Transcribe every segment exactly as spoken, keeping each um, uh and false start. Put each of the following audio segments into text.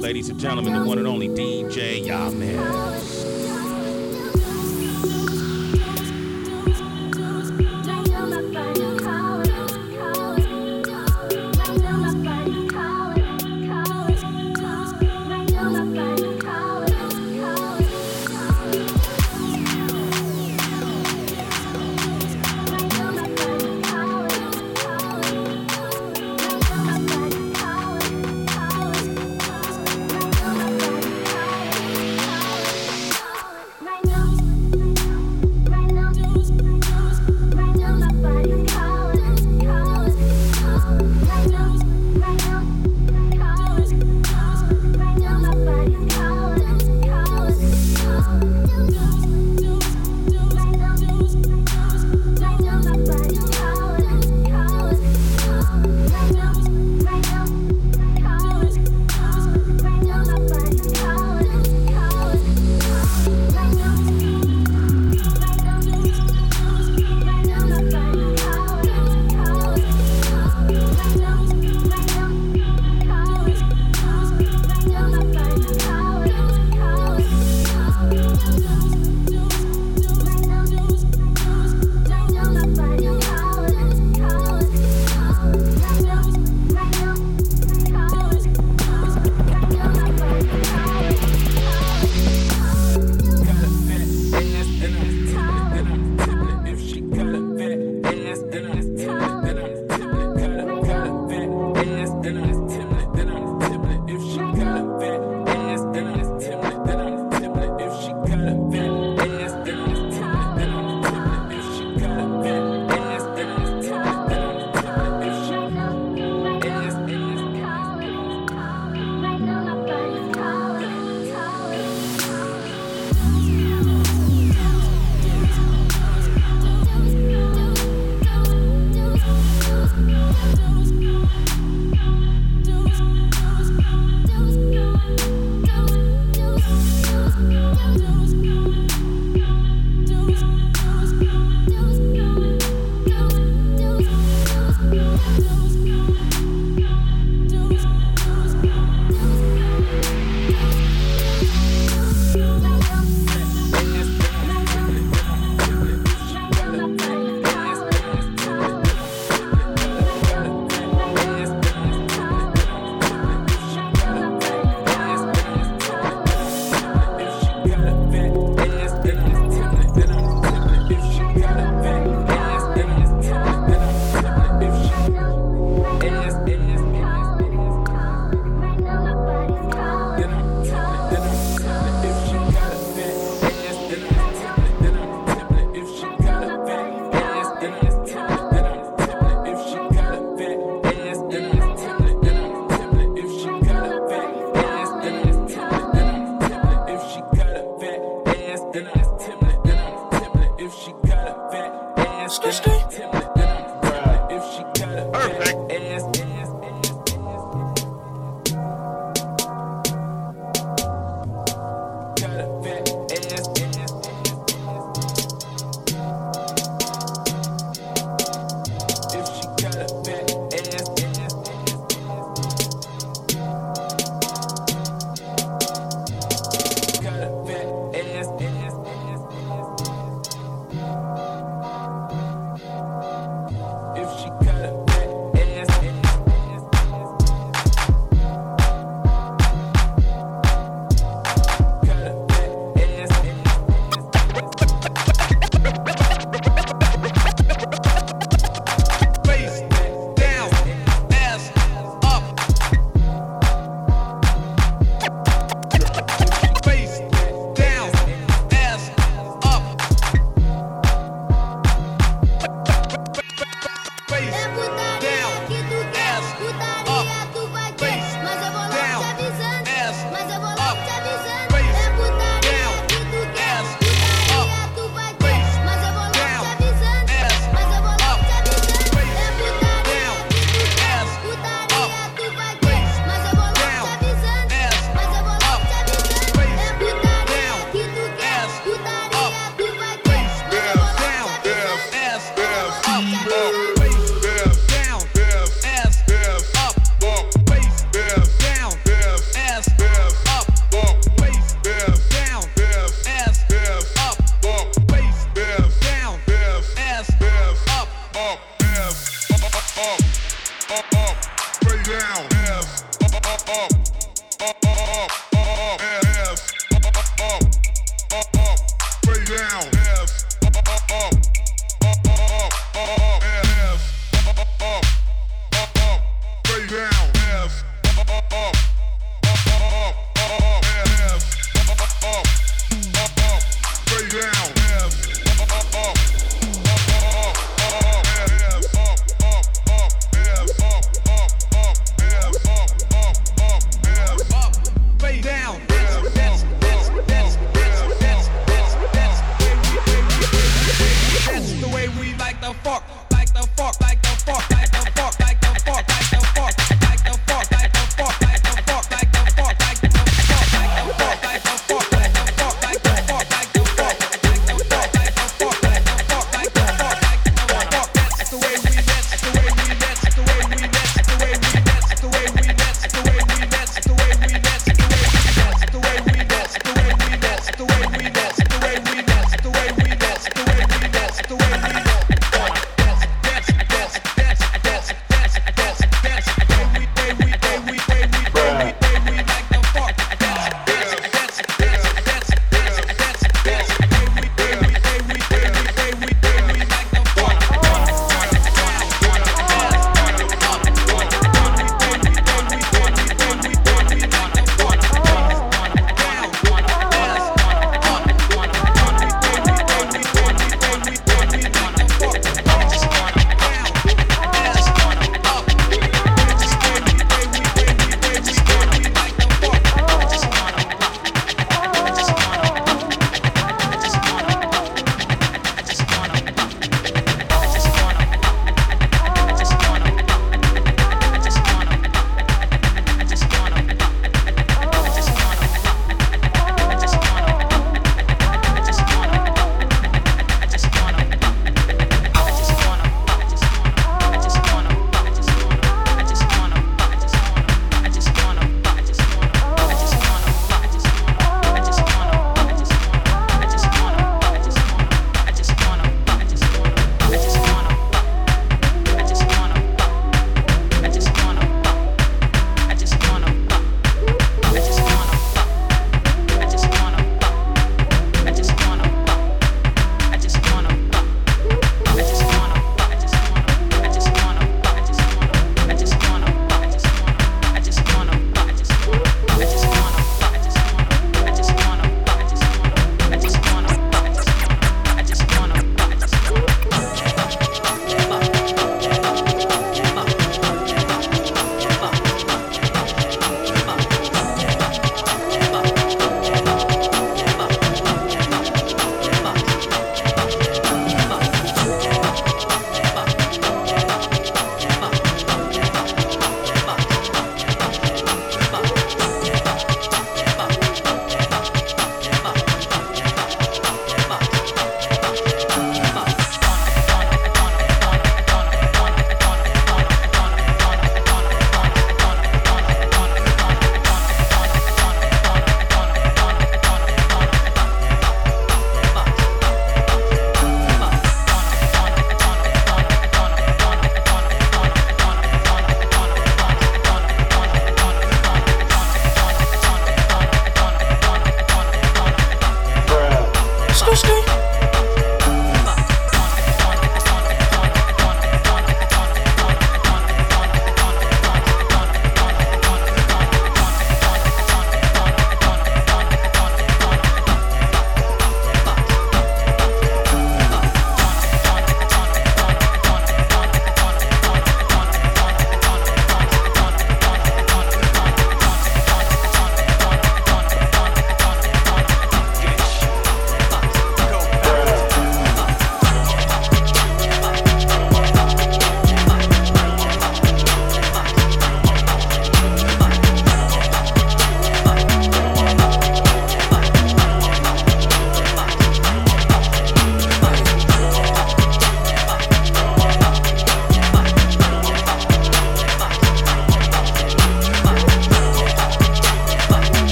Ladies and gentlemen, the one and only D J Yames.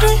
street. Perfect.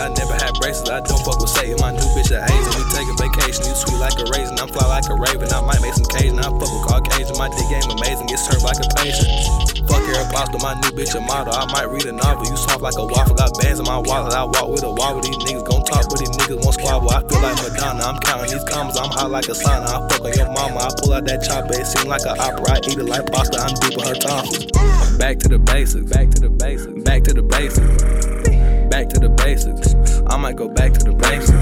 I never had braces, I don't fuck with Satan. My new bitch a haze, and we taking vacation. You sweet like a raisin, I'm fly like a raven. I might make some Cajun, I fuck with Caucasian. My dick game amazing, get served like a patient. Fuck your imposter, my new bitch a model. I might read a novel, you soft like a waffle. Got bands in my wallet, I walk with a wobble. These niggas gon' talk, but these niggas won't squabble. I feel like Madonna, I'm counting these commas. I'm hot like a sauna, I fuck on your mama. I pull out that chopper, it seem like an opera. I eat it like pasta, I'm deep with her tonsils. Back to the basics, back to the basics, back to the basics. Back to the basics. I might go back to the basics.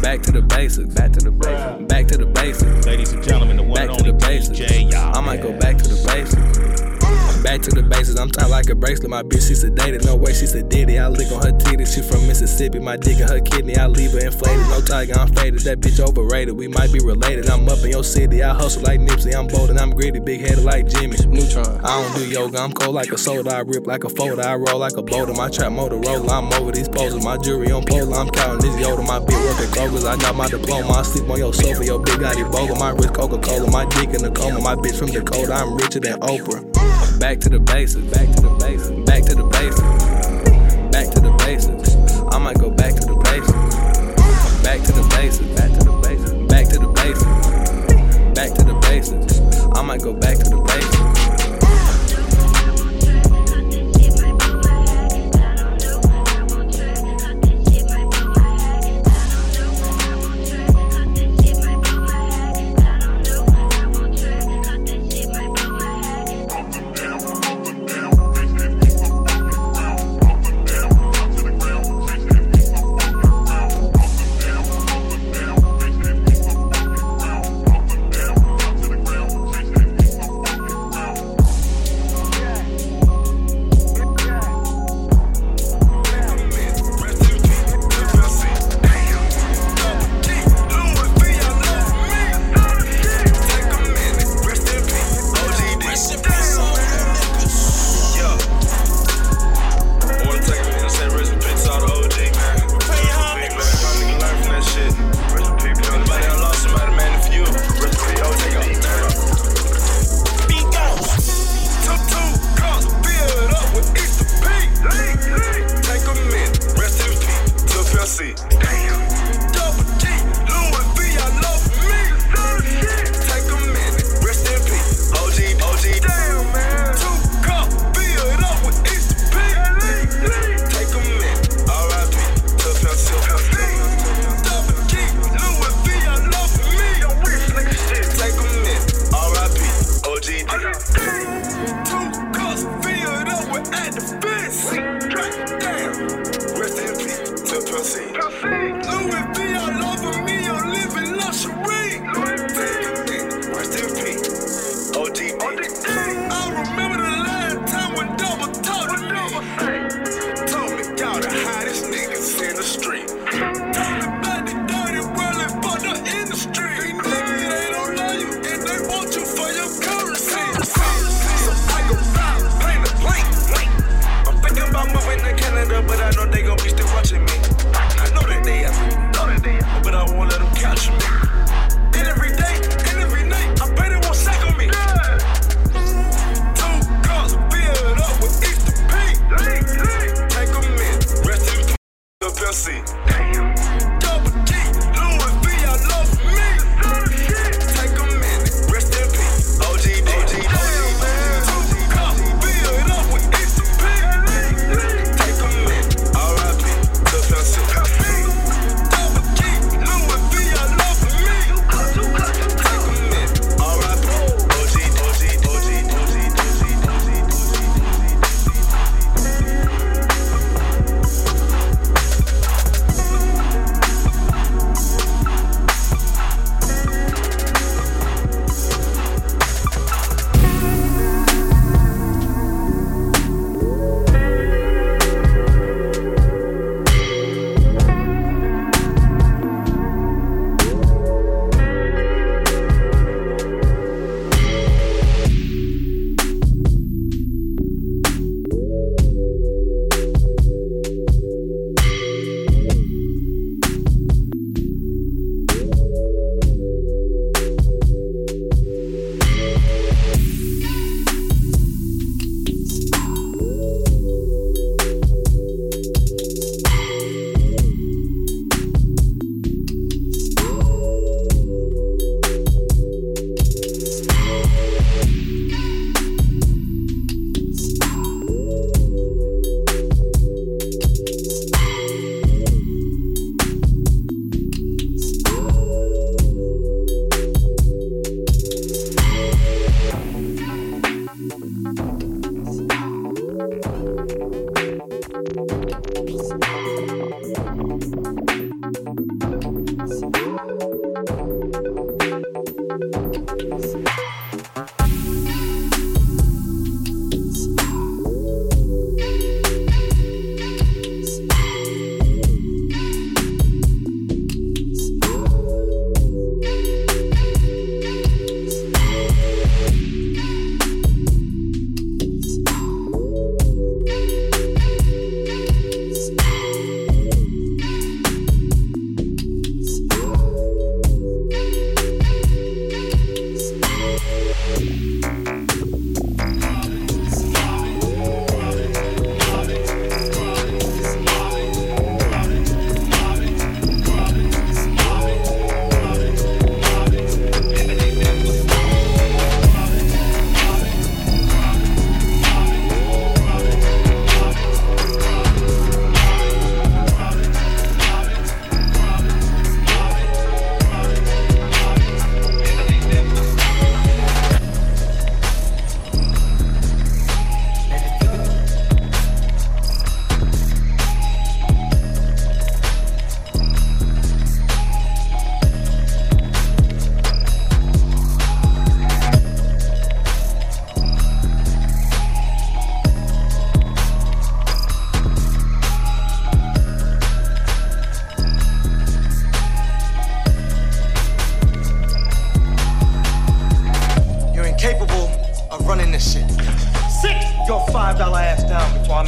Back to the basics. Back to the basics. Back to the basics. Ladies and gentlemen, the one and only D J Yames. I might go back to the basics. Back to the basics. I'm tight like a bracelet. My bitch, she sedated. No way, she sedated. I lick on her titties. She from Mississippi. My dick in her kidney. I leave her inflated. No tiger, I'm faded. That bitch overrated. We might be related. I'm up in your city. I hustle like Nipsey. I'm bold and I'm gritty. Big headed like Jimmy Neutron. I don't do yoga. I'm cold like a soda. I rip like a folder. I roll like a boulder. My trap Motorola. I'm over these poses, my jewelry on polo. I'm counting this yoda, my bitch working clovers. I got my diploma, I sleep on your sofa. Your big body boga, my wrist Coca-Cola. My dick in the coma, my bitch from Dakota. I'm richer than Oprah. Back to the basics, back to the basics, back to the basics, back to the basics. I might go back to the basics, back to the basics, back to the basics, back to the basics, back to the basics. I might go back to the basics.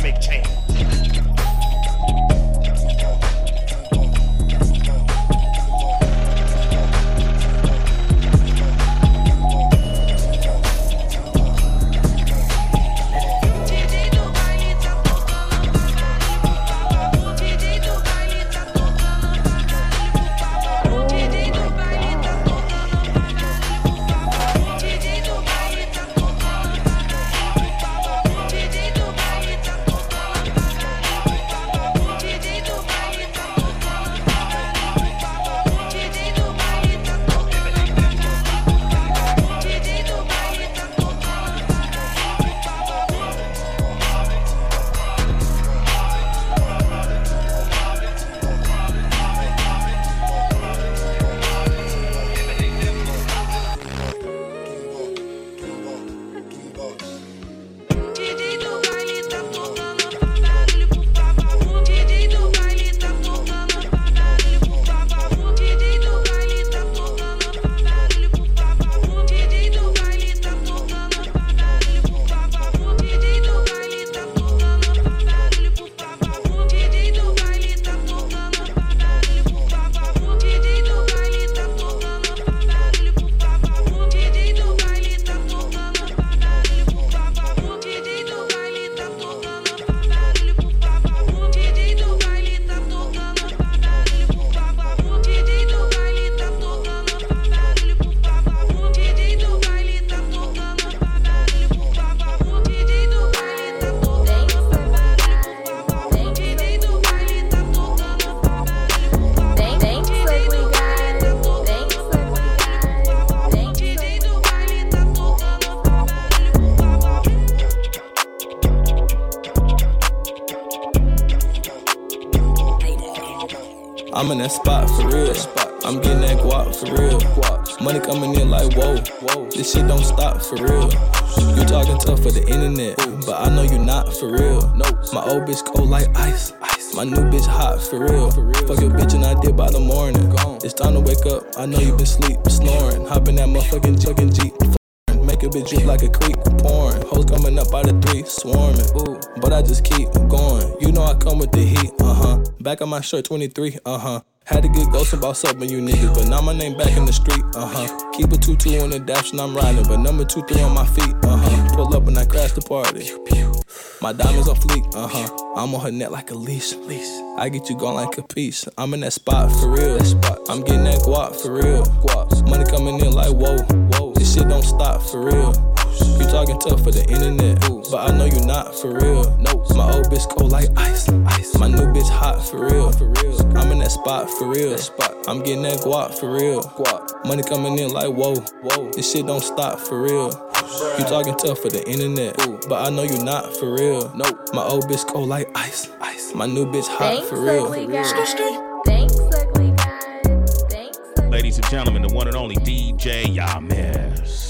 to make change. I'm in that spot for real. I'm getting that guap for real. Money coming in like whoa. This shit don't stop for real. You talking tough for the internet, but I know you not for real. My old bitch cold like ice. My new bitch hot for real. Fuck your bitch and I dip by the morning. It's time to wake up. I know you been sleep snoring. Hop in that motherfucking chucking Jeep. Make a bitch drip like a creek pouring. Hoes coming up out of three swarming. Ooh, but I just keep going. You know I come with the heat. Uh huh. Back on my shirt twenty-three. Uh huh. Had to get ghost about something you niggas, but now my name back in the street. Uh huh. Keep a two two on the dash and I'm riding, but number two three on my feet. Uh huh. Pull up and I crash the party. My diamonds on fleek. Uh huh. I'm on her neck like a leash. I get you gone like a piece. I'm in that spot for real. I'm getting that guap for real. Money coming in like whoa. This shit don't stop for real. You talking tough for the internet, but I know you not for real. My old bitch cold like ice. My new bitch hot for real. I'm in that spot for real. I'm getting that guap for real. Money coming in like whoa. This shit don't stop for real. You talking tough for the internet, but I know you not for real. My old bitch cold like ice. My new bitch hot for real. Ladies and gentlemen, the one and only D J Yames.